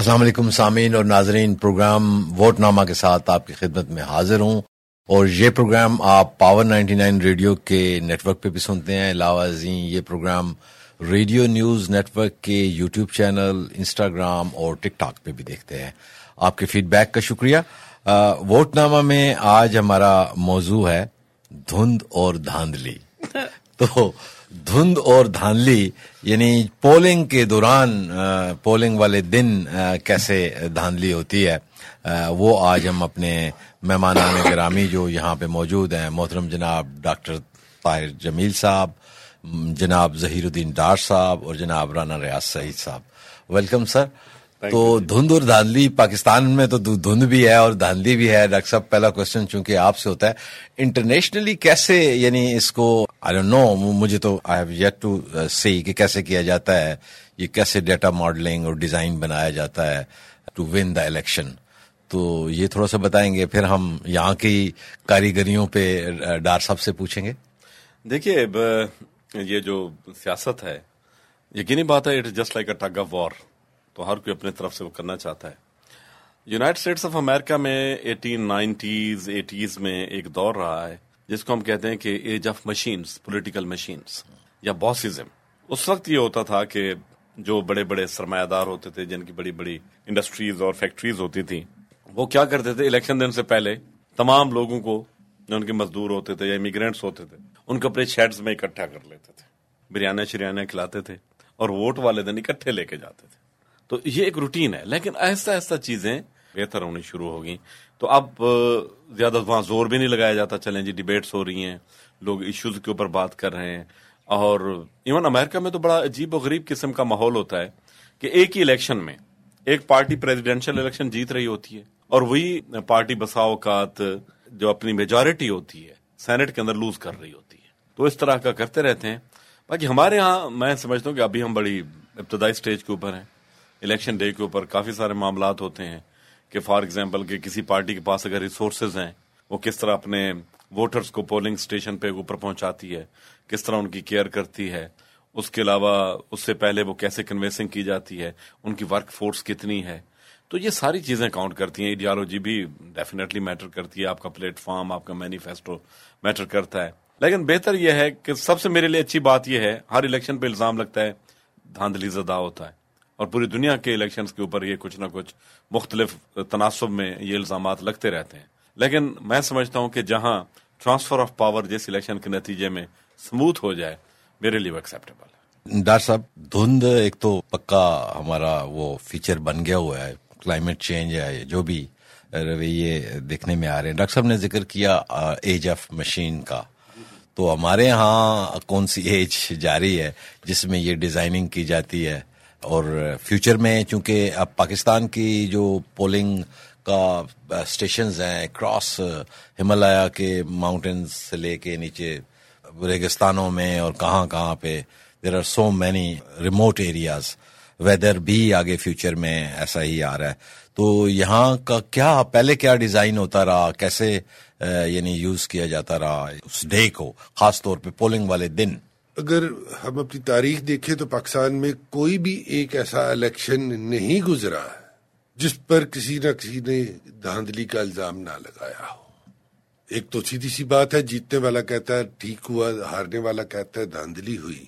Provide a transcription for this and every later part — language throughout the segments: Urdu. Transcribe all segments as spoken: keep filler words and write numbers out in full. السلام علیکم سامعین اور ناظرین، پروگرام ووٹ نامہ کے ساتھ آپ کی خدمت میں حاضر ہوں، اور یہ پروگرام آپ پاور نائنٹی نائن ریڈیو کے نیٹ ورک پہ بھی سنتے ہیں۔ علاوہ ازیں یہ programme radio news network کے یوٹیوب چینل، انسٹاگرام اور ٹک ٹاک پہ بھی دیکھتے ہیں۔ آپ کے فیڈ بیک کا شکریہ۔ ووٹ نامہ میں آج ہمارا موضوع ہے دھند اور دھاندلی۔ تو دھند اور دھاندلی یعنی پولنگ کے دوران، پولنگ والے دن کیسے دھاندلی ہوتی ہے، وہ آج ہم اپنے مہمانان گرامی جو یہاں پہ موجود ہیں، محترم جناب ڈاکٹر طاہر جمیل صاحب، جناب ظہیر الدین ڈار صاحب اور جناب رانا ریاض سعید صاحب، ویلکم سر۔ تو دھند اور دھاندلی، پاکستان میں تو دھند بھی ہے اور دھاندلی بھی ہے۔ ڈاکٹر صاحب، پہلا کوشچن چونکہ آپ سے ہوتا ہے، انٹرنیشنلی کیسے، یعنی اس کو آئی ڈونٹ نو، مجھے تو I have yet to see کہ کیسے کیا جاتا ہے، یہ کیسے ڈیٹا ماڈلنگ اور ڈیزائن بنایا جاتا ہے ٹو ون دا الیکشن، تو یہ تھوڑا سا بتائیں گے، پھر ہم یہاں کی کاریگریوں پہ ڈار صاحب سے پوچھیں گے۔ دیکھیے، یہ جو سیاست ہے، یقینی بات ہے، it just like a tug of war, تو ہر کوئی اپنے طرف سے وہ کرنا چاہتا ہے۔ یونائیٹڈ اسٹیٹس آف امیرکا میں ایٹین نائنٹیز ایٹیز میں ایک دور رہا ہے جس کو ہم کہتے ہیں کہ age of machines, political machines یا باسزم۔ اس وقت یہ ہوتا تھا کہ جو بڑے بڑے سرمایہ دار ہوتے تھے، جن کی بڑی بڑی انڈسٹریز اور فیکٹریز ہوتی تھیں، وہ کیا کرتے تھے، الیکشن دن سے پہلے تمام لوگوں کو، جو ان کے مزدور ہوتے تھے یا امیگرینٹس ہوتے تھے، ان کو اپنے شیڈز میں اکٹھا کر لیتے تھے، بریانیاں شریانیاں کھلاتے تھے اور ووٹ والے دن اکٹھے لے کے جاتے تھے۔ تو یہ ایک روٹین ہے، لیکن آہستہ آہستہ چیزیں بہتر ہونی شروع ہو گئیں، تو اب زیادہ وہاں زور بھی نہیں لگایا جاتا، چلیں جی ڈیبیٹس ہو رہی ہیں، لوگ ایشوز کے اوپر بات کر رہے ہیں، اور ایون امریکہ میں تو بڑا عجیب و غریب قسم کا ماحول ہوتا ہے کہ ایک ہی الیکشن میں ایک پارٹی پریزیڈینشیل الیکشن جیت رہی ہوتی ہے، اور وہی پارٹی بسا اوقات جو اپنی میجارٹی ہوتی ہے سینٹ کے اندر لوز کر رہی ہوتی ہے، تو اس طرح کا کرتے رہتے ہیں۔ باقی ہمارے ہاں میں سمجھتا ہوں کہ ابھی ہم بڑی ابتدائی اسٹیج کے اوپر ہیں، الیکشن ڈے کے اوپر کافی سارے معاملات ہوتے ہیں کہ فار ایگزامپل کہ کسی پارٹی کے پاس اگر ریسورسز ہیں، وہ کس طرح اپنے ووٹرز کو پولنگ سٹیشن پہ اوپر پہنچاتی ہے، کس طرح ان کی کیئر کرتی ہے، اس کے علاوہ اس سے پہلے وہ کیسے کنوینسنگ کی جاتی ہے، ان کی ورک فورس کتنی ہے، تو یہ ساری چیزیں کاؤنٹ کرتی ہیں۔ ایڈیالوجی بھی ڈیفینیٹلی میٹر کرتی ہے، آپ کا پلیٹ فارم، آپ کا مینیفیسٹو میٹر کرتا ہے، لیکن بہتر یہ ہے کہ سب سے میرے لیے اچھی بات یہ ہے، ہر الیکشن پہ الزام لگتا ہے دھاندلی زدہ ہوتا ہے، اور پوری دنیا کے الیکشنز کے اوپر یہ کچھ نہ کچھ مختلف تناسب میں یہ الزامات لگتے رہتے ہیں، لیکن میں سمجھتا ہوں کہ جہاں ٹرانسفر آف پاور جس الیکشن کے نتیجے میں سموتھ ہو جائے، میرے لیے وہ ایکسیپٹیبل ہے۔ ڈاکٹر صاحب، دھند ایک تو پکا ہمارا وہ فیچر بن گیا ہوا ہے، کلائمیٹ چینج ہے، جو بھی رویے دیکھنے میں آ رہے ہیں۔ ڈاکٹر صاحب نے ذکر کیا ایج آف مشین کا، تو ہمارے ہاں کون سی ایج جاری ہے جس میں یہ ڈیزائننگ کی جاتی ہے، اور فیوچر میں چونکہ اب پاکستان کی جو پولنگ کا اسٹیشنز ہیں کراس ہمالیہ کے ماؤنٹینز سے لے کے نیچے ریگستانوں میں اور کہاں کہاں پہ، there are so many remote areas, whether بھی آگے فیوچر میں ایسا ہی آ رہا ہے، تو یہاں کا کیا پہلے کیا ڈیزائن ہوتا رہا، کیسے یعنی یوز کیا جاتا رہا اس ڈے کو، خاص طور پہ پولنگ والے دن؟ اگر ہم اپنی تاریخ دیکھیں تو پاکستان میں کوئی بھی ایک ایسا الیکشن نہیں گزرا جس پر کسی نہ کسی نے دھاندلی کا الزام نہ لگایا ہو۔ ایک تو سیدھی سی بات ہے، جیتنے والا کہتا ہے ٹھیک ہوا، ہارنے والا کہتا ہے دھاندلی ہوئی۔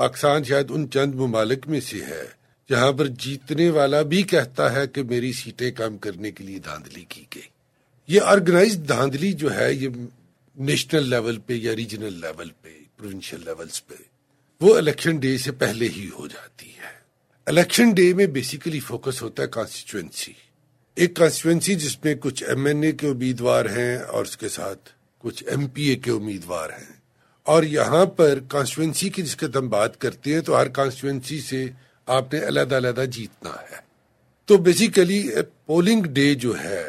پاکستان شاید ان چند ممالک میں سے ہے جہاں پر جیتنے والا بھی کہتا ہے کہ میری سیٹیں کم کرنے کے لیے دھاندلی کی گئی۔ یہ آرگنائز دھاندلی جو ہے، یہ نیشنل لیول پہ یا ریجنل لیول پہ، پروونشل لیولز پہ، وہ الیکشن ڈے سے پہلے ہی ہو جاتی ہے۔ الیکشن ڈے میں بیسیکلی فوکس ہوتا ہے کانسٹیچوئنسی، ایک کانسٹیچوئنسی جس میں کچھ ایم این اے کے امیدوار ہیں اور اس کے ساتھ کچھ ایم پی اے کے امیدوار ہیں، اور یہاں پر کانسٹیچوئنسی کی جس کے ہم بات کرتے ہیں، تو ہر کانسٹیچوئنسی سے آپ نے علیحدہ علیحدہ جیتنا ہے۔ تو بیسیکلی پولنگ ڈے جو ہے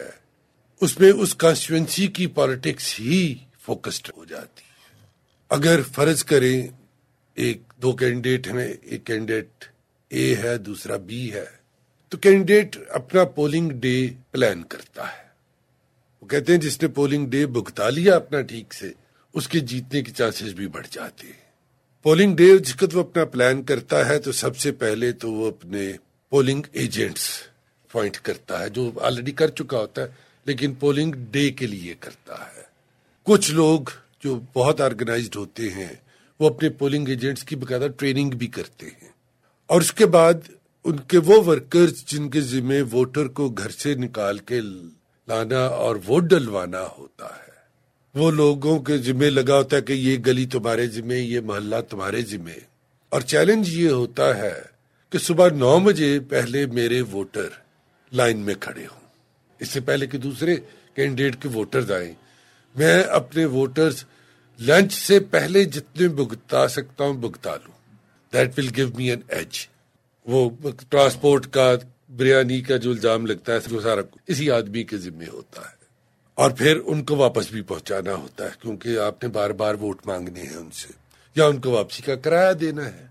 اس میں اس کانسٹیچوئنسی کی پالیٹکس ہی فوکسڈ ہو جاتی ہے۔ اگر فرض کریں ایک دو کینڈیڈیٹ ہیں، ایک کینڈیڈیٹ اے ہے دوسرا بی ہے، تو کینڈیڈیٹ اپنا پولنگ ڈے پلان کرتا ہے۔ وہ کہتے ہیں جس نے پولنگ ڈے بھگتا لیا اپنا ٹھیک سے، اس کے جیتنے کے چانسز بھی بڑھ جاتے ہیں۔ پولنگ ڈے جس کو وہ اپنا پلان کرتا ہے، تو سب سے پہلے تو وہ اپنے پولنگ ایجنٹس پوائنٹ کرتا ہے جو آلریڈی کر چکا ہوتا ہے، لیکن پولنگ ڈے کے لیے کرتا ہے. کچھ لوگ جو بہت آرگنائزڈ ہوتے ہیں وہ اپنے پولنگ ایجنٹس کی باقاعدہ ٹریننگ بھی کرتے ہیں، اور اس کے بعد ان کے وہ ورکرز جن کے ذمہ ووٹر کو گھر سے نکال کے لانا اور ووٹ ڈلوانا ہوتا ہے، وہ لوگوں کے ذمہ لگا ہوتا ہے کہ یہ گلی تمہارے ذمہ، یہ محلہ تمہارے ذمہ. اور چیلنج یہ ہوتا ہے کہ صبح نو بجے پہلے میرے ووٹر لائن میں کھڑے ہوں، اس سے پہلے کہ دوسرے کینڈیڈیٹ کے ووٹرز آئیں. میں اپنے ووٹرز لنچ سے پہلے جتنے بھگتا سکتا ہوں بھگتا لوں. That will give me an edge. وہ ٹرانسپورٹ کا، بریانی کا جو الزام لگتا ہے وہ سارا اسی آدمی کے ذمہ ہوتا ہے، اور پھر ان کو واپس بھی پہنچانا ہوتا ہے کیونکہ آپ نے بار بار ووٹ مانگنے ہیں ان سے، یا ان کو واپسی کا کرایہ دینا ہے.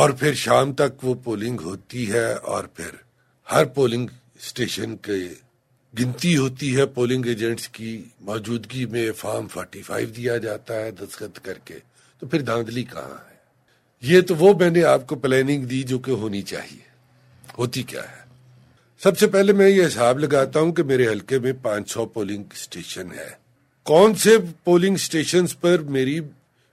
اور پھر شام تک وہ پولنگ ہوتی ہے، اور پھر ہر پولنگ اسٹیشن کے گنتی ہوتی ہے. پولنگ ایجنٹس کی موجودگی میں فارم فورٹی فائیو دیا جاتا ہے دستخط کر کے. تو پھر دھاندلی کہاں ہے؟ یہ تو وہ میں نے آپ کو پلاننگ دی جو کہ ہونی چاہیے. ہوتی کیا ہے؟ سب سے پہلے میں یہ حساب لگاتا ہوں کہ میرے حلقے میں پانچ سو پولنگ اسٹیشن ہے. کون سے پولنگ اسٹیشنز پر میری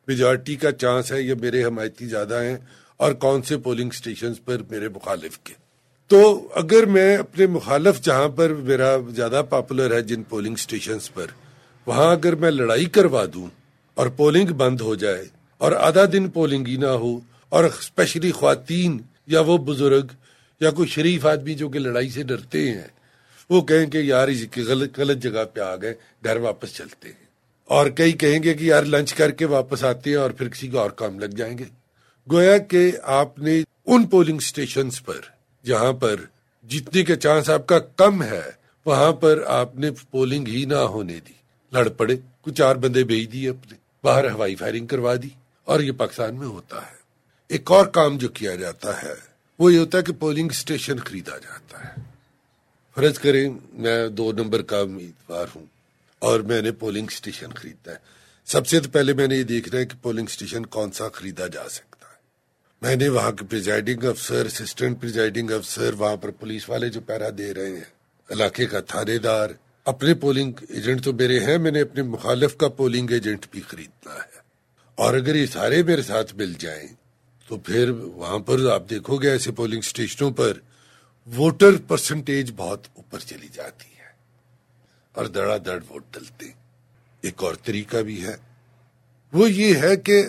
میجارٹی کا چانس ہے یا میرے حمایتی زیادہ ہیں، اور کون سے پولنگ اسٹیشنز پر میرے مخالف کے. تو اگر میں اپنے مخالف جہاں پر میرا زیادہ پاپولر ہے، جن پولنگ اسٹیشنز پر، وہاں اگر میں لڑائی کروا دوں اور پولنگ بند ہو جائے اور آدھا دن پولنگ ہی نہ ہو، اور اسپیشلی خواتین یا وہ بزرگ یا کوئی شریف آدمی جو کہ لڑائی سے ڈرتے ہیں وہ کہیں کہ یار اس کی غلط غلط جگہ پہ آ گئے، گھر واپس چلتے ہیں. اور کئی کہیں گے کہ یار لنچ کر کے واپس آتے ہیں، اور پھر کسی کو اور کام لگ جائیں گے. گویا کہ آپ نے ان پولنگ اسٹیشنز پر جہاں پر جتنے کے چانس آپ کا کم ہے، وہاں پر آپ نے پولنگ ہی نہ ہونے دی. لڑ پڑے، کچھ چار بندے بھیج دیے اپنے باہر، ہوائی فائرنگ کروا دی. اور یہ پاکستان میں ہوتا ہے. ایک اور کام جو کیا جاتا ہے وہ یہ ہوتا ہے کہ پولنگ اسٹیشن خریدا جاتا ہے. فرض کریں میں دو نمبر کا امیدوار ہوں اور میں نے پولنگ اسٹیشن خریدنا ہے. سب سے پہلے میں نے یہ دیکھنا ہے کہ پولنگ اسٹیشن کون سا خریدا جا سکتا. میں نے وہاں کے پریزائڈنگ افسر، اسسٹنٹ پریزائڈنگ افسر، وہاں پر پولیس والے جو پہرا دے رہے ہیں، علاقے کا تھانے دار، اپنے پولنگ ایجنٹ تو میرے ہیں، میں نے اپنے مخالف کا پولنگ ایجنٹ بھی خریدنا ہے. اور اگر یہ سارے میرے ساتھ مل جائیں تو پھر وہاں پر آپ دیکھو گے ایسے پولنگ اسٹیشنوں پر ووٹر پرسنٹیج بہت اوپر چلی جاتی ہے اور دڑا دڑ ووٹ ڈلتے. ایک اور طریقہ بھی ہے، وہ یہ ہے کہ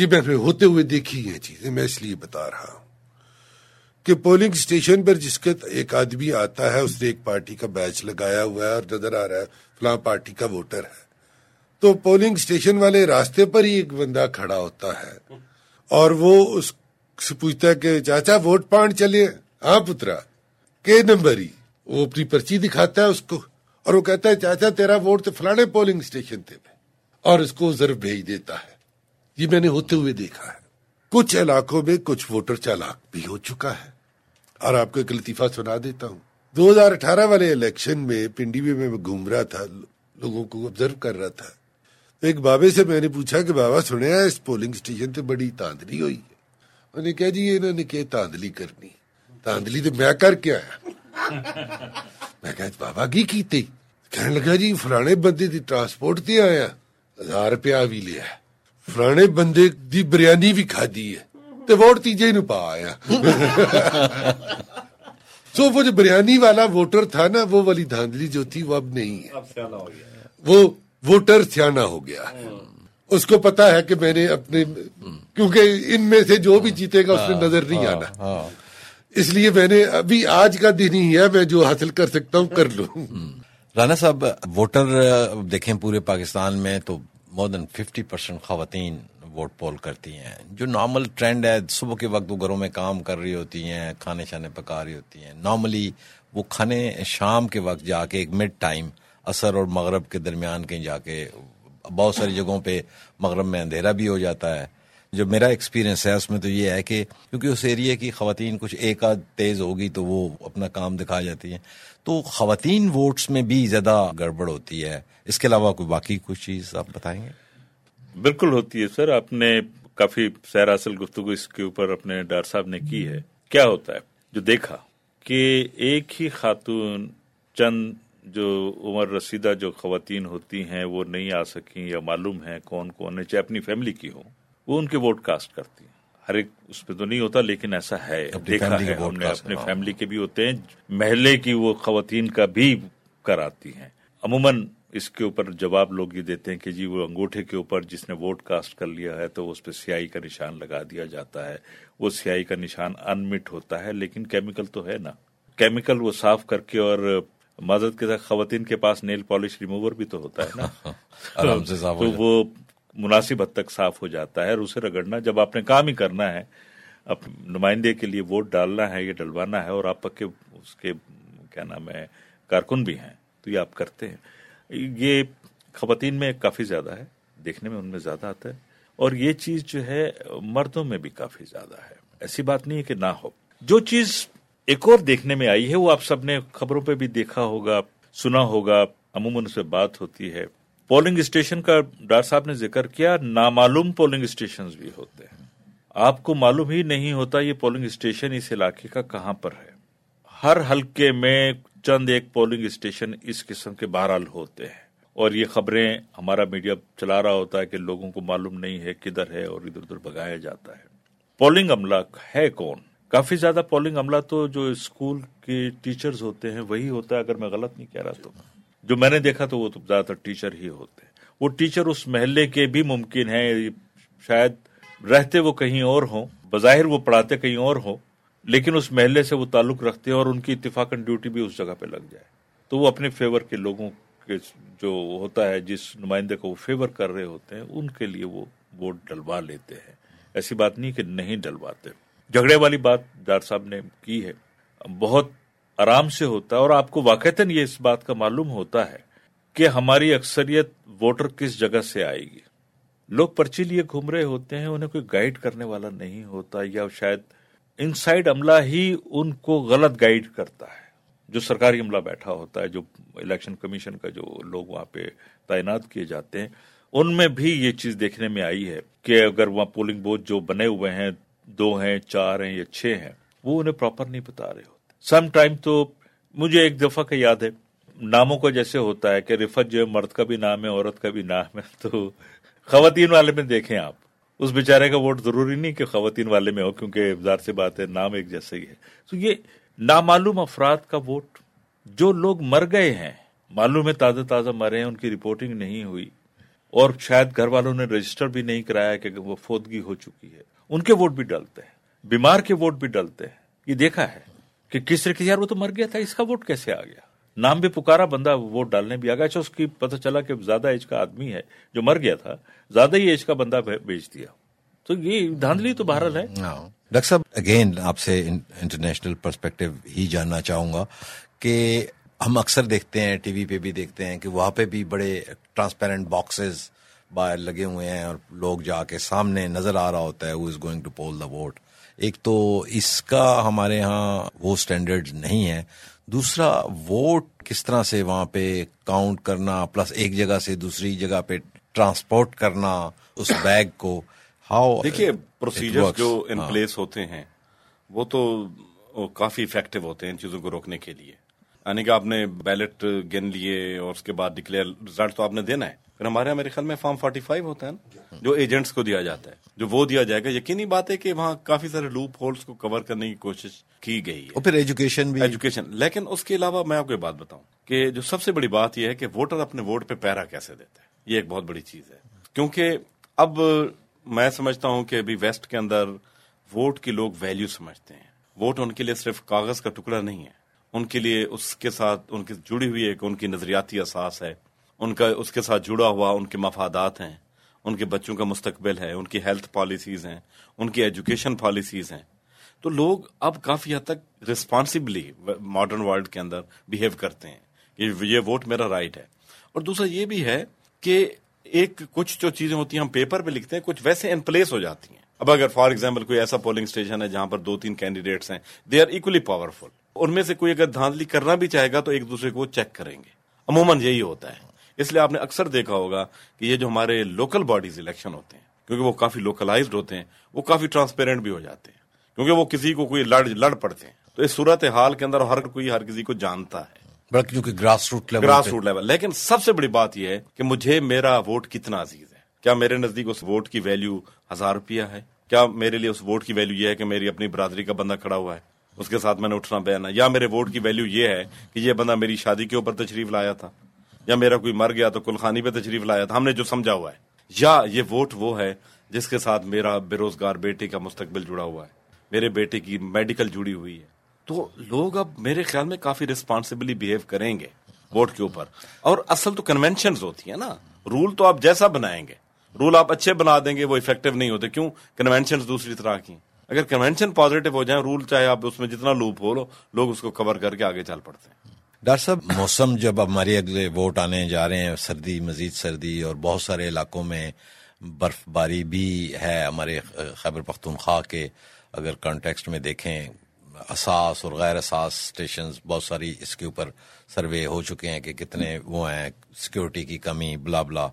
یہ میں ہوتے ہوئے دیکھی یہ چیزیں، میں اس لیے بتا رہا ہوں کہ پولنگ اسٹیشن پر جس کا ایک آدمی آتا ہے، اس نے ایک پارٹی کا بیچ لگایا ہوا ہے اور نظر آ رہا ہے فلاں پارٹی کا ووٹر ہے، تو پولنگ اسٹیشن والے راستے پر ہی ایک بندہ کھڑا ہوتا ہے اور وہ اس سے پوچھتا ہے کہ چاچا ووٹ پانڈ چلے؟ ہاں پترا، کے نمبر ہی. وہ اپنی پرچی دکھاتا ہے اس کو اور وہ کہتا ہے چاچا تیرا ووٹ تو فلانے پولنگ اسٹیشن پہ، اور اس کو ضرب بھیج دیتا ہے. یہ میں نے ہوتے ہوئے دیکھا ہے. کچھ علاقوں میں کچھ ووٹر چالاک بھی ہو چکا ہے. اور آپ کو ایک لطیفہ سنا دیتا ہوں. دو ہزار اٹھارہ والے الیکشن میں پنڈی میں میں گھوم رہا تھا، لوگوں کو آبزرو کر رہا تھا. ایک بابے سے میں نے پوچھا کہ بابا سنے ہے اس پولنگ اسٹیشن پہ بڑی تاندلی ہوئی ہے. انہوں نے کہا جی انہوں نے کہ تاندلی کرنی، تاندلی تو میں کر کے آیا. میں کہا بابا کی کیتی؟ کہنے لگا جی فلانے بندے دی ٹرانسپورٹ تے آیا، ہزار روپیہ بھی لیا، فلانے بندے دی بریانی بھی کھا دی ہے، تے ووٹ تیجے نو پا آیا. سو وہ جو بریانی والا ووٹر تھا نا، وہ والی دھاندلی جو تھی وہ اب نہیں ہے. وہ ووٹر سیانا ہو گیا ہے، اس کو پتا ہے کہ میں نے اپنے، کیونکہ ان میں سے جو بھی جیتے گا اس میں نظر نہیں آنا، اس لیے میں نے ابھی آج کا دن ہی ہے، میں جو حاصل کر سکتا ہوں کر لوں. رانا صاحب، ووٹر دیکھیں پورے پاکستان میں تو مور دین ففٹی پرسینٹ خواتین ووٹ پول کرتی ہیں. جو نارمل ٹرینڈ ہے، صبح کے وقت وہ گھروں میں کام کر رہی ہوتی ہیں، کھانے شانے پکا رہی ہوتی ہیں. نارملی وہ کھانے شام کے وقت جا کے ایک مڈ ٹائم، عصر اور مغرب کے درمیان کہیں جا کے، بہت ساری جگہوں پہ مغرب میں اندھیرا بھی ہو جاتا ہے. جو میرا ایکسپیرینس ہے اس میں تو یہ ہے کہ کیونکہ اس ایریے کی خواتین کچھ ایک آدھ تیز ہوگی تو وہ اپنا کام دکھا جاتی ہیں. تو خواتین ووٹس میں بھی زیادہ گڑبڑ ہوتی ہے. اس کے علاوہ کوئی باقی کچھ چیز آپ بتائیں گے؟ بالکل ہوتی ہے سر. آپ نے کافی سیر حاصل گفتگو اس کے اوپر اپنے ڈار صاحب نے کی ہے. کیا ہوتا ہے جو دیکھا کہ ایک ہی خاتون چند جو عمر رسیدہ جو خواتین ہوتی ہیں وہ نہیں آ سکیں یا معلوم ہیں کون کون ہے, چاہے اپنی فیملی کی ہو, وہ ان کے ووٹ کاسٹ کرتی ہیں. ہر ایک اس پہ تو نہیں ہوتا لیکن ایسا ہے, دیکھا ہے ہم نے, اپنے فیملی کے بھی ہوتے ہیں, محلے کی وہ خواتین کا بھی کراتی ہیں. عموماً اس کے اوپر جواب لوگ یہ دیتے ہیں کہ جی وہ انگوٹھے کے اوپر جس نے ووٹ کاسٹ کر لیا ہے تو اس پہ سیاہی کا نشان لگا دیا جاتا ہے, وہ سیاہی کا نشان انمٹ ہوتا ہے, لیکن کیمیکل تو ہے نا, کیمیکل وہ صاف کر کے, اور معذرت کے ساتھ خواتین کے پاس نیل پالش ریموور بھی تو ہوتا ہے نا, تو وہ مناسب حد تک صاف ہو جاتا ہے, اور اسے رگڑنا, جب آپ نے کام ہی کرنا ہے, اپنے نمائندے کے لیے ووٹ ڈالنا ہے یا ڈلوانا ہے, اور آپ کے اس کے کیا نام ہے کارکن بھی ہیں, تو یہ آپ کرتے ہیں. یہ خواتین میں کافی زیادہ ہے, دیکھنے میں ان میں زیادہ آتا ہے, اور یہ چیز جو ہے مردوں میں بھی کافی زیادہ ہے, ایسی بات نہیں ہے کہ نہ ہو. جو چیز ایک اور دیکھنے میں آئی ہے, وہ آپ سب نے خبروں پہ بھی دیکھا ہوگا, سنا ہوگا, عموماً اس پہ بات ہوتی ہے, پولنگ اسٹیشن کا ڈار صاحب نے ذکر کیا, نامعلوم پولنگ اسٹیشنز بھی ہوتے ہیں. آپ کو معلوم ہی نہیں ہوتا یہ پولنگ اسٹیشن اس علاقے کا کہاں پر ہے. ہر حلقے میں چند ایک پولنگ اسٹیشن اس قسم کے بہرحال ہوتے ہیں, اور یہ خبریں ہمارا میڈیا چلا رہا ہوتا ہے کہ لوگوں کو معلوم نہیں ہے کدھر ہے, اور ادھر ادھر بھگایا جاتا ہے. پولنگ عملہ ہے کون؟ کافی زیادہ پولنگ عملہ تو جو اسکول کے ٹیچرز ہوتے ہیں وہی ہوتا ہے, اگر میں غلط نہیں کہہ رہا تو. جو میں نے دیکھا تو وہ تو زیادہ تر ٹیچر ہی ہوتے ہیں. وہ ٹیچر اس محلے کے بھی ممکن ہیں, شاید رہتے وہ کہیں اور ہوں, بظاہر وہ پڑھاتے کہیں اور ہوں, لیکن اس محلے سے وہ تعلق رکھتے ہیں, اور ان کی اتفاقاً ڈیوٹی بھی اس جگہ پہ لگ جائے تو وہ اپنے فیور کے لوگوں کے جو ہوتا ہے, جس نمائندے کو وہ فیور کر رہے ہوتے ہیں, ان کے لیے وہ ووٹ ڈلوا لیتے ہیں. ایسی بات نہیں کہ نہیں ڈلواتے. جھگڑے والی بات ڈار صاحب نے کی ہے, بہت آرام سے ہوتا ہے, اور آپ کو واقعتاً یہ اس بات کا معلوم ہوتا ہے کہ ہماری اکثریت ووٹر کس جگہ سے آئے گی. لوگ پرچی لیے گھوم رہے ہوتے ہیں, انہیں کوئی گائیڈ کرنے والا نہیں ہوتا, یا شاید انسائیڈ عملہ ہی ان کو غلط گائیڈ کرتا ہے, جو سرکاری عملہ بیٹھا ہوتا ہے, جو الیکشن کمیشن کا جو لوگ وہاں پہ تعینات کیے جاتے ہیں, ان میں بھی یہ چیز دیکھنے میں آئی ہے کہ اگر وہاں پولنگ بوتھ جو بنے ہوئے ہیں, دو ہیں, چار ہیں یا چھ ہیں, وہ انہیں پراپر نہیں بتا رہے ہوتے. سم ٹائم تو مجھے ایک دفعہ کا یاد ہے, ناموں کا جیسے ہوتا ہے کہ رفت جو ہے مرد کا بھی نام ہے, عورت کا بھی نام ہے, تو خواتین والے میں دیکھیں آپ, اس بیچارے کا ووٹ ضروری نہیں کہ خواتین والے میں ہو, کیونکہ ظاہر سی بات ہے نام ایک جیسا ہی ہے. تو یہ نامعلوم افراد کا ووٹ, جو لوگ مر گئے ہیں, معلوم ہے تازہ تازہ مرے ہیں, ان کی رپورٹنگ نہیں ہوئی, اور شاید گھر والوں نے رجسٹر بھی نہیں کرایا کہ وہ فوتگی ہو چکی ہے, ان کے ووٹ بھی ڈلتے ہیں, بیمار کے ووٹ بھی ڈلتے ہیں. یہ دیکھا ہے کہ کس طرح, یار وہ تو مر گیا تھا, اس کا ووٹ کیسے آ گیا, نام بھی پکارا بندہ, ووٹ ڈالنے بھی آ گیا. اچھا اس کی پتہ چلا کہ زیادہ ایج کا آدمی ہے جو مر گیا تھا, زیادہ ہی ایج کا بندہ بیچ دیا, تو یہ دھاندلی تو بہرحال ہے. ڈاکٹر صاحب اگین آپ سے انٹرنیشنل پرسپیکٹو ہی جاننا چاہوں گا کہ ہم اکثر دیکھتے ہیں, ٹی وی پہ بھی دیکھتے ہیں کہ وہاں پہ بھی بڑے ٹرانسپیرنٹ باکسز باہر لگے ہوئے ہیں, اور لوگ جا کے سامنے نظر آ رہا ہوتا ہے who is going to poll the vote. ایک تو اس کا ہمارے ہاں وہ اسٹینڈرڈ نہیں ہے, دوسرا ووٹ کس طرح سے وہاں پہ کاؤنٹ کرنا, پلس ایک جگہ سے دوسری جگہ پہ ٹرانسپورٹ کرنا اس بیگ کو, ہاؤ. دیکھیے پروسیجرز جو ان پلیس ہوتے ہیں وہ تو کافی افیکٹو ہوتے ہیں ان چیزوں کو روکنے کے لیے. یعنی کہ آپ نے بیلٹ گن لیے اور اس کے بعد ڈکلیئر رزلٹ تو آپ نے دینا ہے, پھر ہمارے میرے خیال میں فارم فورٹی فائیو ہوتا ہے نا جو ایجنٹس کو دیا جاتا ہے, جو وہ دیا جائے گا. یقینی بات ہے کہ وہاں کافی سارے لوپ ہولز کو کور کرنے کی کوشش کی گئی ہے, اور پھر ایجوکیشن بھی ایجوکیشن لیکن اس کے علاوہ میں آپ کو یہ بات بتاؤں کہ جو سب سے بڑی بات یہ ہے کہ ووٹر اپنے ووٹ پہ پیرا کیسے دیتے ہیں, یہ ایک بہت بڑی چیز ہے. کیونکہ اب میں سمجھتا ہوں کہ ابھی ویسٹ کے اندر ووٹ کی لوگ ویلیو سمجھتے ہیں. ووٹ ان کے لیے صرف کاغذ کا ٹکڑا نہیں ہے, ان کے لیے اس کے ساتھ ان کی جڑی ہوئی ایک ان کی نظریاتی اساس ہے, ان کا اس کے ساتھ جڑا ہوا ان کے مفادات ہیں, ان کے بچوں کا مستقبل ہے, ان کی ہیلتھ پالیسیز ہیں, ان کی ایجوکیشن پالیسیز ہیں. تو لوگ اب کافی حد تک رسپانسبلی ماڈرن ورلڈ کے اندر بیہیو کرتے ہیں کہ یہ ووٹ میرا رائٹ ہے. اور دوسرا یہ بھی ہے کہ ایک کچھ جو چیزیں ہوتی ہیں ہم پیپر پہ لکھتے ہیں, کچھ ویسے ان پلیس ہو جاتی ہیں. اب اگر فار ایگزامپل کوئی ایسا پولنگ اسٹیشن ہے جہاں پر دو تین کینڈیڈیٹس ہیں, دے آر ایکولی پاورفل, ان میں سے کوئی اگر دھاندلی کرنا بھی چاہے گا تو ایک دوسرے کو چیک کریں گے. عموماً یہی ہوتا ہے, اس لیے آپ نے اکثر دیکھا ہوگا کہ یہ جو ہمارے لوکل باڈیز الیکشن ہوتے ہیں, کیونکہ وہ کافی لوکلائزڈ ہوتے ہیں, وہ کافی ٹرانسپیرنٹ بھی ہو جاتے ہیں, کیونکہ وہ کسی کو کوئی لڑ لڑ پڑتے ہیں. تو اس صورتحال کے اندر ہر کوئی ہر کسی کو جانتا ہے کیونکہ grass root level grass root level لیکن سب سے بڑی بات یہ ہے کہ مجھے میرا ووٹ کتنا عزیز ہے. کیا میرے نزدیک اس ووٹ کی ویلیو ہزار روپیہ ہے؟ کیا میرے لیے اس ووٹ کی ویلیو یہ ہے کہ میری اپنی برادری کا بندہ کھڑا ہوا ہے اس کے ساتھ میں نے اٹھنا بہنا؟ یا میرے ووٹ کی ویلیو یہ ہے کہ یہ بندہ میری شادی کے اوپر تشریف لایا تھا، یا میرا کوئی مر گیا تو کلخانی پہ تشریف لایا تھا، ہم نے جو سمجھا ہوا ہے. یا یہ ووٹ وہ ہے جس کے ساتھ میرا بے روزگار بیٹے کا مستقبل جڑا ہوا ہے، میرے بیٹے کی میڈیکل جڑی ہوئی ہے. تو لوگ اب میرے خیال میں کافی ریسپانسبلی بیہیو کریں گے ووٹ کے اوپر. اور اصل تو کنونشنز ہوتی ہیں نا، رول تو آپ جیسا بنائیں گے، رول آپ اچھے بنا دیں گے وہ افیکٹو نہیں ہوتے. کیوں؟ کنونشنز دوسری طرح کی. اگر کنونشن پازیٹو ہو جائیں، رول چاہے آپ اس میں جتنا لوپ ہو لو، لوگ اس کو کور کر کے آگے چل پڑتے ہیں. ڈاکٹر صاحب، موسم جب اب ہمارے اگلے ووٹ آنے جا رہے ہیں، سردی، مزید سردی، اور بہت سارے علاقوں میں برف باری بھی ہے. ہمارے خیبر پختونخوا کے اگر کانٹیکسٹ میں دیکھیں، اساس اور غیر اساس اسٹیشنز بہت ساری اس کے اوپر سروے ہو چکے ہیں کہ کتنے وہ ہیں، سیکیورٹی کی کمی، بلا بلا.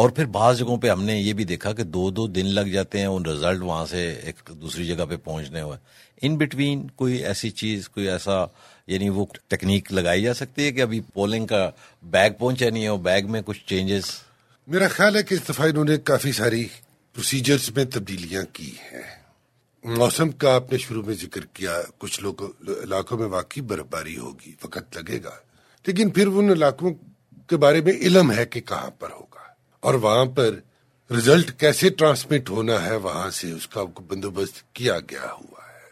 اور پھر بعض جگہوں پہ ہم نے یہ بھی دیکھا کہ دو دو دن لگ جاتے ہیں ان رزلٹ وہاں سے ایک دوسری جگہ پہ پہنچنے ہوئے. ان بٹوین کوئی ایسی چیز، کوئی ایسا، یعنی وہ ٹیکنیک لگائی جا سکتی ہے کہ ابھی پولنگ کا بیگ پہنچا نہیں ہے اور بیگ میں کچھ چینجز؟ میرا خیال ہے کہ اس دفعہ انہوں نے کافی ساری پروسیجرز میں تبدیلیاں کی ہیں. موسم کا آپ نے شروع میں ذکر کیا، کچھ لوگوں علاقوں میں واقعی برف باری ہوگی، وقت لگے گا، لیکن پھر ان علاقوں کے بارے میں علم ہے کہ کہاں پر ہوگا اور وہاں پر رزلٹ کیسے ٹرانسمٹ ہونا ہے، وہاں سے اس کا بندوبست کیا گیا ہوا ہے.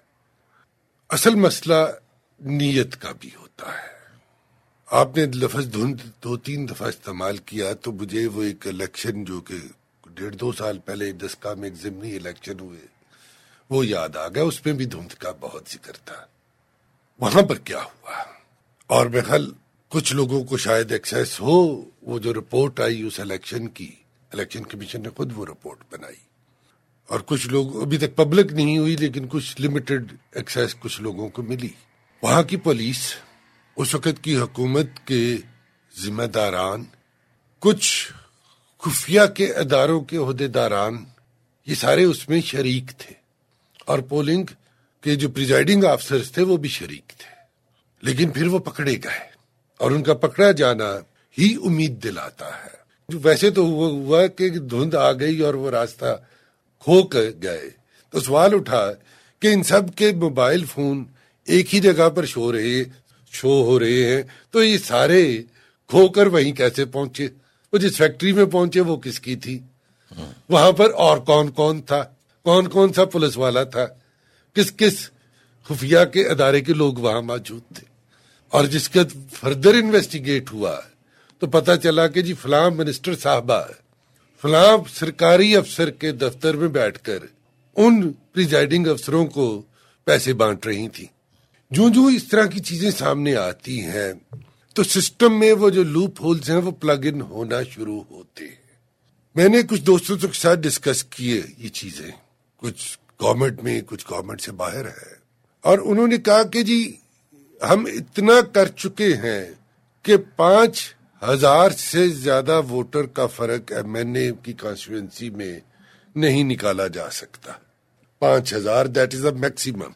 اصل مسئلہ نیت کا بھی ہوتا ہے. آپ نے لفظ دھند دو تین دفعہ استعمال کیا تو مجھے وہ ایک الیکشن جو کہ ڈیڑھ دو سال پہلے دسکا میں ایک ضمنی الیکشن ہوئے وہ یاد آ گیا. اس میں بھی دھند کا بہت ذکر تھا. وہاں پر کیا ہوا، اور بہرحال کچھ لوگوں کو شاید ایکسیس ہو، وہ جو رپورٹ آئی اس الیکشن کی، الیکشن کمیشن نے خود وہ رپورٹ بنائی، اور کچھ لوگ ابھی تک پبلک نہیں ہوئی لیکن کچھ لمیٹڈ ایکسیس کچھ لوگوں کو ملی. وہاں کی پولیس، اس وقت کی حکومت کے ذمہ داران، کچھ خفیہ کے اداروں کے عہدے داران، یہ سارے اس میں شریک تھے، اور پولنگ کے جو پریزائڈنگ آفسرز تھے وہ بھی شریک تھے. لیکن پھر وہ پکڑے گئے، اور ان کا پکڑا جانا ہی امید دلاتا ہے. جو ویسے تو ہوا ہوا کہ دھند آ گئی اور وہ راستہ کھو کر گئے. تو سوال اٹھا کہ ان سب کے موبائل فون ایک ہی جگہ پر شو رہے شو ہو رہے ہیں، تو یہ سارے کھو کر وہیں کیسے پہنچے؟ وہ جس فیکٹری میں پہنچے وہ کس کی تھی، وہاں پر اور کون کون تھا، کون کون سا پولیس والا تھا، کس کس خفیہ کے ادارے کے لوگ وہاں موجود تھے. اور جس کا فردر انویسٹیگیٹ ہوا تو پتہ چلا کہ جی فلاں منسٹر صاحبہ فلاں سرکاری افسر کے دفتر میں بیٹھ کر ان پریزائڈنگ افسروں کو پیسے بانٹ رہی تھیں. جو جو اس طرح کی چیزیں سامنے آتی ہیں تو سسٹم میں وہ جو لوپ ہولز ہیں وہ پلگ ان ہونا شروع ہوتے ہیں. میں نے کچھ دوستوں کے ساتھ ڈسکس کیے یہ چیزیں، کچھ گورنمنٹ میں، کچھ گورنمنٹ سے باہر ہے، اور انہوں نے کہا کہ جی ہم اتنا کر چکے ہیں کہ پانچ ہزار سے زیادہ ووٹر کا فرق ایم این اے کی کانسٹیٹوئنسی میں نہیں نکالا جا سکتا. پانچ ہزار دیٹ از اے میکسیمم.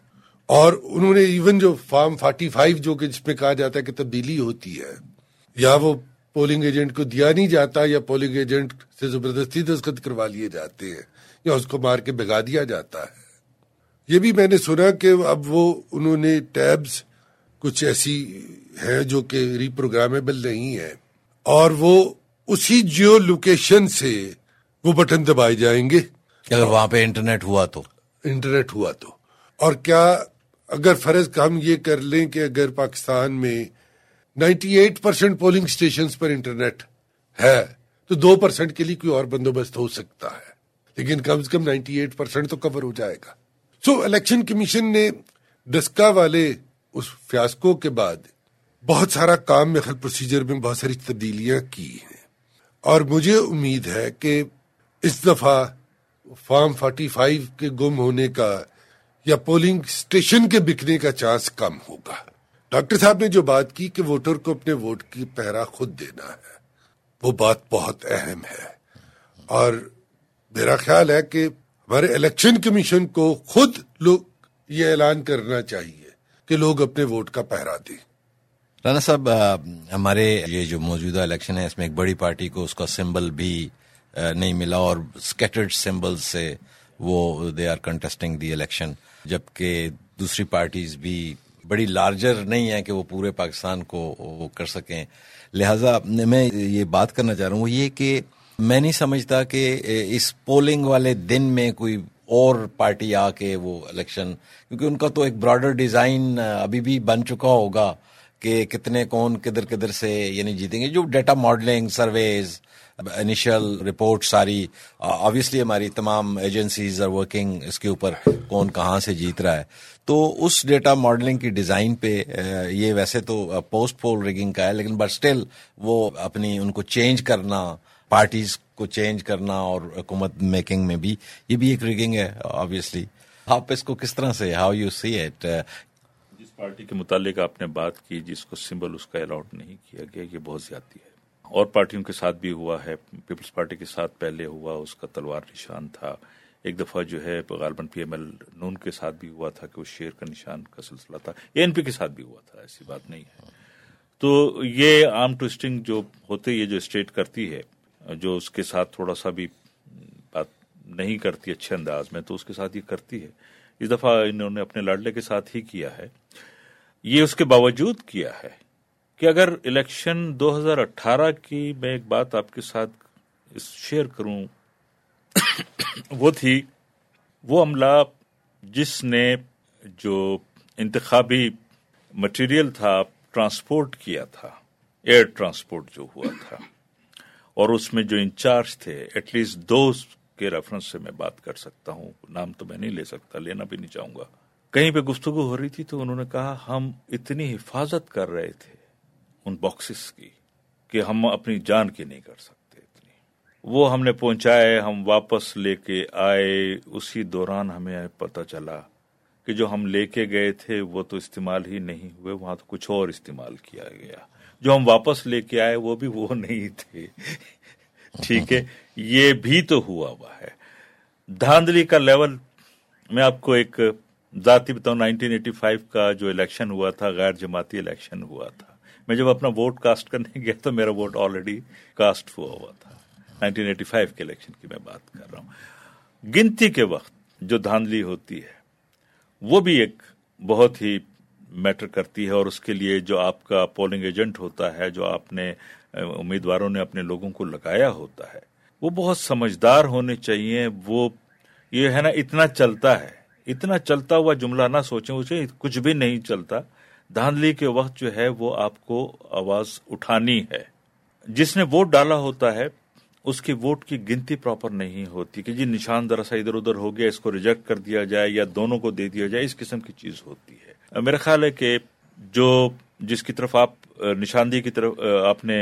اور انہوں نے ایون جو فارم فورٹی فائیو جو کہ جس میں کہا جاتا ہے کہ تبدیلی ہوتی ہے، یا وہ پولنگ ایجنٹ کو دیا نہیں جاتا، یا پولنگ ایجنٹ سے زبردستی دستخط کروا لیے جاتے ہیں، یا اس کو مار کے بھگا دیا جاتا ہے. یہ بھی میں نے سنا کہ اب وہ انہوں نے ٹیبز کچھ ایسی ہیں جو کہ ری پروگرامبل نہیں ہے، اور وہ اسی جیو لوکیشن سے وہ بٹن دبائے جائیں گے اگر وہاں پہ انٹرنیٹ ہوا تو انٹرنیٹ ہوا تو اور کیا اگر فرض ہم یہ کر لیں کہ اگر پاکستان میں ninety eight percent polling stations پر انٹرنیٹ ہے تو دو پرسینٹ کے لیے کوئی اور بندوبست ہو سکتا ہے، لیکن کم از کم نائنٹی ایٹ پرسینٹ تو کور ہو جائے گا. سو الیکشن کمیشن نے ڈسکا والے اس فیاسکو کے بعد بہت سارا کام میں، خل پروسیجر میں بہت ساری تبدیلیاں کی ہیں، اور مجھے امید ہے کہ اس دفعہ فارم فورٹی فائیو کے گم ہونے کا یا پولنگ اسٹیشن کے بکنے کا چانس کم ہوگا. ڈاکٹر صاحب نے جو بات کی کہ ووٹر کو اپنے ووٹ کی پہرا خود دینا ہے، وہ بات بہت اہم ہے، اور میرا خیال ہے کہ ہمارے الیکشن کمیشن کو خود لوگ یہ اعلان کرنا چاہیے کہ لوگ اپنے ووٹ کا پہرا دیں. رانا صاحب, ہمارے یہ جو موجودہ الیکشن ہے اس میں ایک بڑی پارٹی کو اس کا سمبل بھی نہیں ملا اور سکیٹرڈ سمبل سے وہ they are contesting the election, جبکہ دوسری پارٹیز بھی بڑی لارجر نہیں ہیں کہ وہ پورے پاکستان کو وہ کر سکیں. لہٰذا میں یہ بات کرنا چاہ رہا ہوں وہ یہ کہ میں نہیں سمجھتا کہ اس پولنگ والے دن میں کوئی اور پارٹی آ کے وہ الیکشن, کیونکہ ان کا تو ایک براڈر ڈیزائن ابھی بھی بن چکا ہوگا کہ کتنے کون کدھر کدھر سے یعنی جیتیں گے. جو data modelling, surveys, initial report, ساری آبویسلی ہماری تمام ایجنسیز آر ورکنگ اس کے اوپر کون کہاں سے جیت رہا ہے. تو اس ڈیٹا ماڈلنگ کی ڈیزائن پہ یہ ویسے تو پوسٹ پول ریگنگ کا ہے, لیکن بٹ اسٹل وہ اپنی ان کو چینج کرنا, پارٹیز کو چینج کرنا اور حکومت میکنگ میں بھی یہ بھی ایک ریگنگ ہے آبویسلی. آپ اس کو کس طرح سے, ہاؤ یو سی اٹ؟ جس پارٹی کے متعلق آپ نے بات کی جس کو سمبل اس کا الاٹ نہیں کیا گیا, یہ بہت زیادتی ہے. اور پارٹیوں کے ساتھ بھی ہوا ہے, پیپلز پارٹی کے ساتھ پہلے ہوا, اس کا تلوار نشان تھا. ایک دفعہ جو ہے غالباً پی ایم ایل نون کے ساتھ بھی ہوا تھا کہ وہ شیر کا نشان کا سلسلہ تھا. اے این پی کے ساتھ بھی ہوا تھا, ایسی بات نہیں ہے. تو یہ آرم ٹویسٹنگ جو ہوتے, یہ جو اسٹیٹ کرتی ہے جو اس کے ساتھ تھوڑا سا بھی بات نہیں کرتی اچھے انداز میں, تو اس کے ساتھ یہ کرتی ہے. اس دفعہ انہوں نے اپنے لاڈلے کے ساتھ ہی کیا ہے. یہ اس کے باوجود کیا ہے کہ اگر الیکشن دو ہزار اٹھارہ کی میں ایک بات آپ کے ساتھ شیئر کروں, وہ تھی وہ عملہ جس نے جو انتخابی مٹیریل تھا ٹرانسپورٹ کیا تھا, ایئر ٹرانسپورٹ جو ہوا تھا, اور اس میں جو انچارج تھے, ایٹ لیسٹ دو کے ریفرنس سے میں بات کر سکتا ہوں, نام تو میں نہیں لے سکتا, لینا بھی نہیں چاہوں گا. کہیں پہ گفتگو ہو رہی تھی تو انہوں نے کہا ہم اتنی حفاظت کر رہے تھے ان باکسز کی کہ ہم اپنی جان کی نہیں کر سکتے اتنی. وہ ہم نے پہنچائے, ہم واپس لے کے آئے. اسی دوران ہمیں پتہ چلا کہ جو ہم لے کے گئے تھے وہ تو استعمال ہی نہیں ہوئے, وہاں تو کچھ اور استعمال کیا گیا. جو ہم واپس لے کے آئے وہ بھی وہ نہیں تھے. ٹھیک ہے, یہ بھی تو ہوا ہوا ہے. دھاندلی کا لیول میں آپ کو ایک ذاتی بتاؤں. نائنٹین ایٹی فائیو کا جو الیکشن ہوا تھا, غیر جماعتی الیکشن ہوا تھا, میں جب اپنا ووٹ کاسٹ کرنے گیا تو میرا ووٹ آلریڈی کاسٹ ہوا ہوا تھا. نائنٹین ایٹی فائیو کے الیکشن کی میں بات کر رہا ہوں. گنتی کے وقت جو دھاندلی ہوتی ہے وہ بھی ایک بہت ہی میٹر کرتی ہے, اور اس کے لیے جو آپ کا پولنگ ایجنٹ ہوتا ہے, جو آپ نے امیدواروں نے اپنے لوگوں کو لگایا ہوتا ہے, وہ بہت سمجھدار ہونے چاہیے. وہ یہ ہے نا اتنا چلتا ہے, اتنا چلتا ہوا جملہ نہ سوچیں, اسے کچھ بھی نہیں چلتا. دھاندلی کے وقت جو ہے وہ آپ کو آواز اٹھانی ہے. جس نے ووٹ ڈالا ہوتا ہے اس کی ووٹ کی گنتی پراپر نہیں ہوتی کہ جی نشان ذرا سا ادھر ادھر ہو گیا, اس کو ریجیکٹ کر دیا جائے یا دونوں کو دے دیا جائے, اس قسم کی چیز ہوتی ہے. میرا خیال ہے کہ جو جس کی طرف آپ نشاندہی کی طرف آپ نے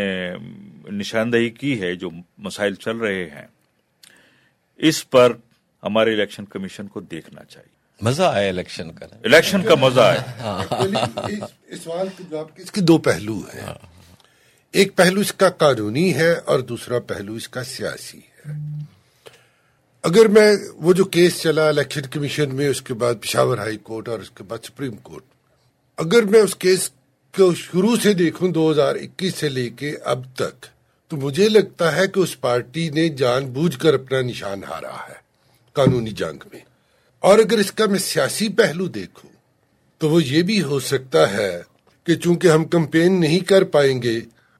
نشاندہی کی ہے, جو مسائل چل رہے ہیں اس پر ہمارے الیکشن کمیشن کو دیکھنا چاہیے. مزہ آئے الیکشن کا, الیکشن کا مزہ آئے. اس سوال کے جواب کے اس کے دو پہلو ہیں, ایک پہلو اس کا قانونی ہے اور دوسرا پہلو اس کا سیاسی ہے. اگر میں وہ جو کیس چلا الیکشن کمیشن میں, اس کے بعد پشاور ہائی کورٹ اور اس کے بعد سپریم کورٹ, اگر میں اس کیس کو شروع سے دیکھوں دو ہزار اکیس سے لے کے اب تک, تو مجھے لگتا ہے کہ اس پارٹی نے جان بوجھ کر اپنا نشان ہارا ہے قانونی جنگ میں. اور اگر اس کا میں سیاسی پہلو دیکھوں تو وہ یہ بھی ہو سکتا ہے کہ چونکہ ہم کمپین نہیں کر پائیں گے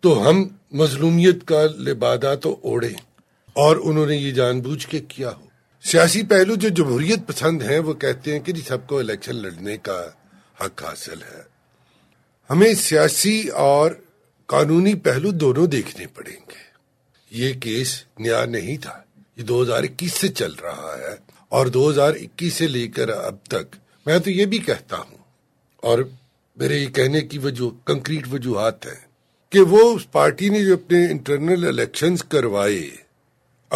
تو ہم مظلومیت کا لبادہ تو اوڑھیں, اور انہوں نے یہ جان بوجھ کے کیا ہو. سیاسی پہلو جو جمہوریت پسند ہیں وہ کہتے ہیں کہ جی سب کو الیکشن لڑنے کا حق حاصل ہے. ہمیں سیاسی اور قانونی پہلو دونوں دیکھنے پڑیں گے. یہ کیس نیا نہیں تھا, یہ دو ہزار اکیس سے چل رہا ہے, اور دو ہزار اکیس سے لے کر اب تک میں تو یہ بھی کہتا ہوں, اور میرے یہ کہنے کی وجہ کنکریٹ وجوہات ہیں کہ وہ اس پارٹی نے جو اپنے انٹرنل الیکشنز کروائے,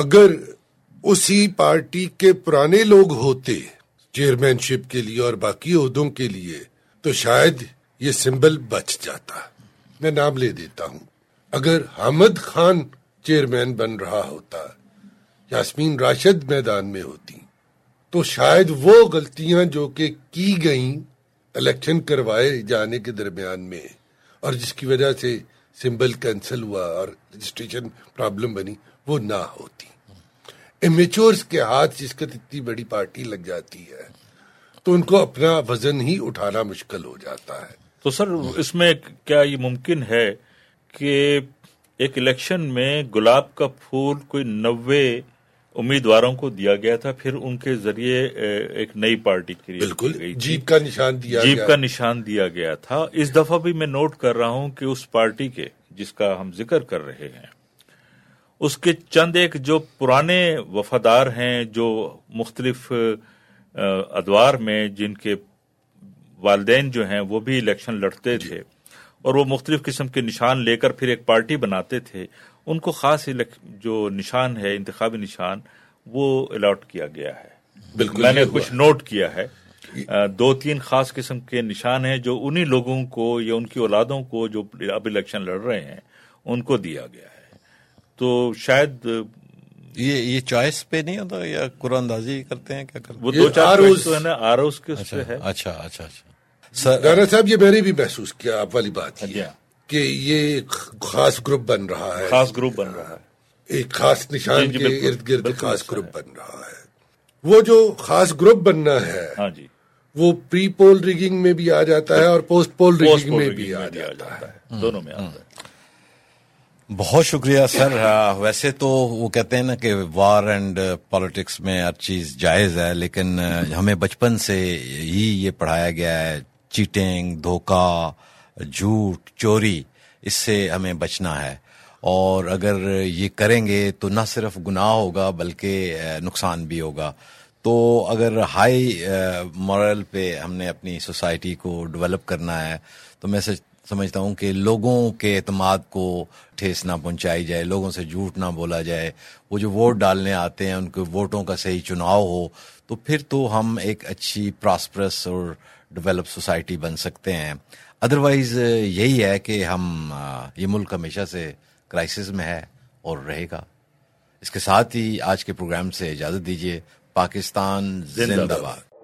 اگر اسی پارٹی کے پرانے لوگ ہوتے چیئرمین شپ کے لیے اور باقی عہدوں کے لیے, تو شاید یہ سمبل بچ جاتا. میں نام لے دیتا ہوں, اگر حامد خان چیئرمین بن رہا ہوتا, یاسمین راشد میدان میں ہوتی, تو شاید وہ غلطیاں جو کہ کی گئیں الیکشن کروائے جانے کے درمیان میں, اور جس کی وجہ سے سمبل کینسل ہوا اور رجسٹریشن پرابلم بنی, وہ نہ ہوتی. امیچورز کے ہاتھ جس کا اتنی بڑی پارٹی لگ جاتی ہے تو ان کو اپنا وزن ہی اٹھانا مشکل ہو جاتا ہے. تو سر اس میں کیا یہ ممکن ہے کہ ایک الیکشن میں گلاب کا پھول کوئی نوے امیدواروں کو دیا گیا تھا, پھر ان کے ذریعے ایک نئی پارٹی کریٹ بالکل جیپ کا نشان دیا جیپ کا نشان دیا گیا تھا. اس دفعہ بھی میں نوٹ کر رہا ہوں کہ اس پارٹی کے جس کا ہم ذکر کر رہے ہیں, اس کے چند ایک جو پرانے وفادار ہیں, جو مختلف ادوار میں جن کے والدین جو ہیں وہ بھی الیکشن لڑتے تھے اور وہ مختلف قسم کے نشان لے کر پھر ایک پارٹی بناتے تھے, ان کو خاص جو نشان ہے انتخابی نشان وہ الاٹ کیا گیا ہے. بالکل میں نے کچھ نوٹ کیا ہے, دو تین خاص قسم کے نشان ہیں جو انہی لوگوں کو یا ان کی اولادوں کو جو اب الیکشن لڑ رہے ہیں ان کو دیا گیا ہے. تو شاید یہ یہ چوائس پہ نہیں ہوتا یا قرآن اندازی کرتے ہیں کیا کرتے ہیں, وہ دو چار ہے نا آر اوز کے اس پہ ہے. اچھا اچھا اچھا رانا صاحب, یہ میں نے بھی محسوس کیا آپ والی بات یہ کہ یہ خاص گروپ بن رہا ہے, خاص گروپ بن رہا ہے, ایک خاص نشان کے ارد گرد خاص گروپ بن رہا ہے. وہ جو خاص گروپ بننا ہے وہ پری پول ریگنگ میں بھی آ جاتا ہے اور پوسٹ پول ریگنگ میں بھی آ جاتا ہے, دونوں میں آتا ہے. بہت شکریہ سر. ویسے تو وہ کہتے ہیں نا کہ وار اینڈ پالیٹکس میں ہر چیز جائز ہے, لیکن ہمیں بچپن سے ہی یہ پڑھایا گیا ہے چیٹنگ, دھوکہ, جھوٹ, چوری, اس سے ہمیں بچنا ہے, اور اگر یہ کریں گے تو نہ صرف گناہ ہوگا بلکہ نقصان بھی ہوگا. تو اگر ہائی مورل پہ ہم نے اپنی سوسائٹی کو ڈیولپ کرنا ہے تو میں سمجھتا ہوں کہ لوگوں کے اعتماد کو ٹھیس نہ پہنچائی جائے, لوگوں سے جھوٹ نہ بولا جائے, وہ جو ووٹ ڈالنے آتے ہیں ان کے ووٹوں کا صحیح چناؤ ہو, تو پھر تو ہم ایک اچھی پراسپرس اور ڈیولپ سوسائٹی بن سکتے ہیں. ادروائز یہی ہے کہ ہم, یہ ملک ہمیشہ سے کرائسس میں ہے اور رہے گا. اس کے ساتھ ہی آج کے پروگرام سے اجازت دیجیے. پاکستان زندہ باد.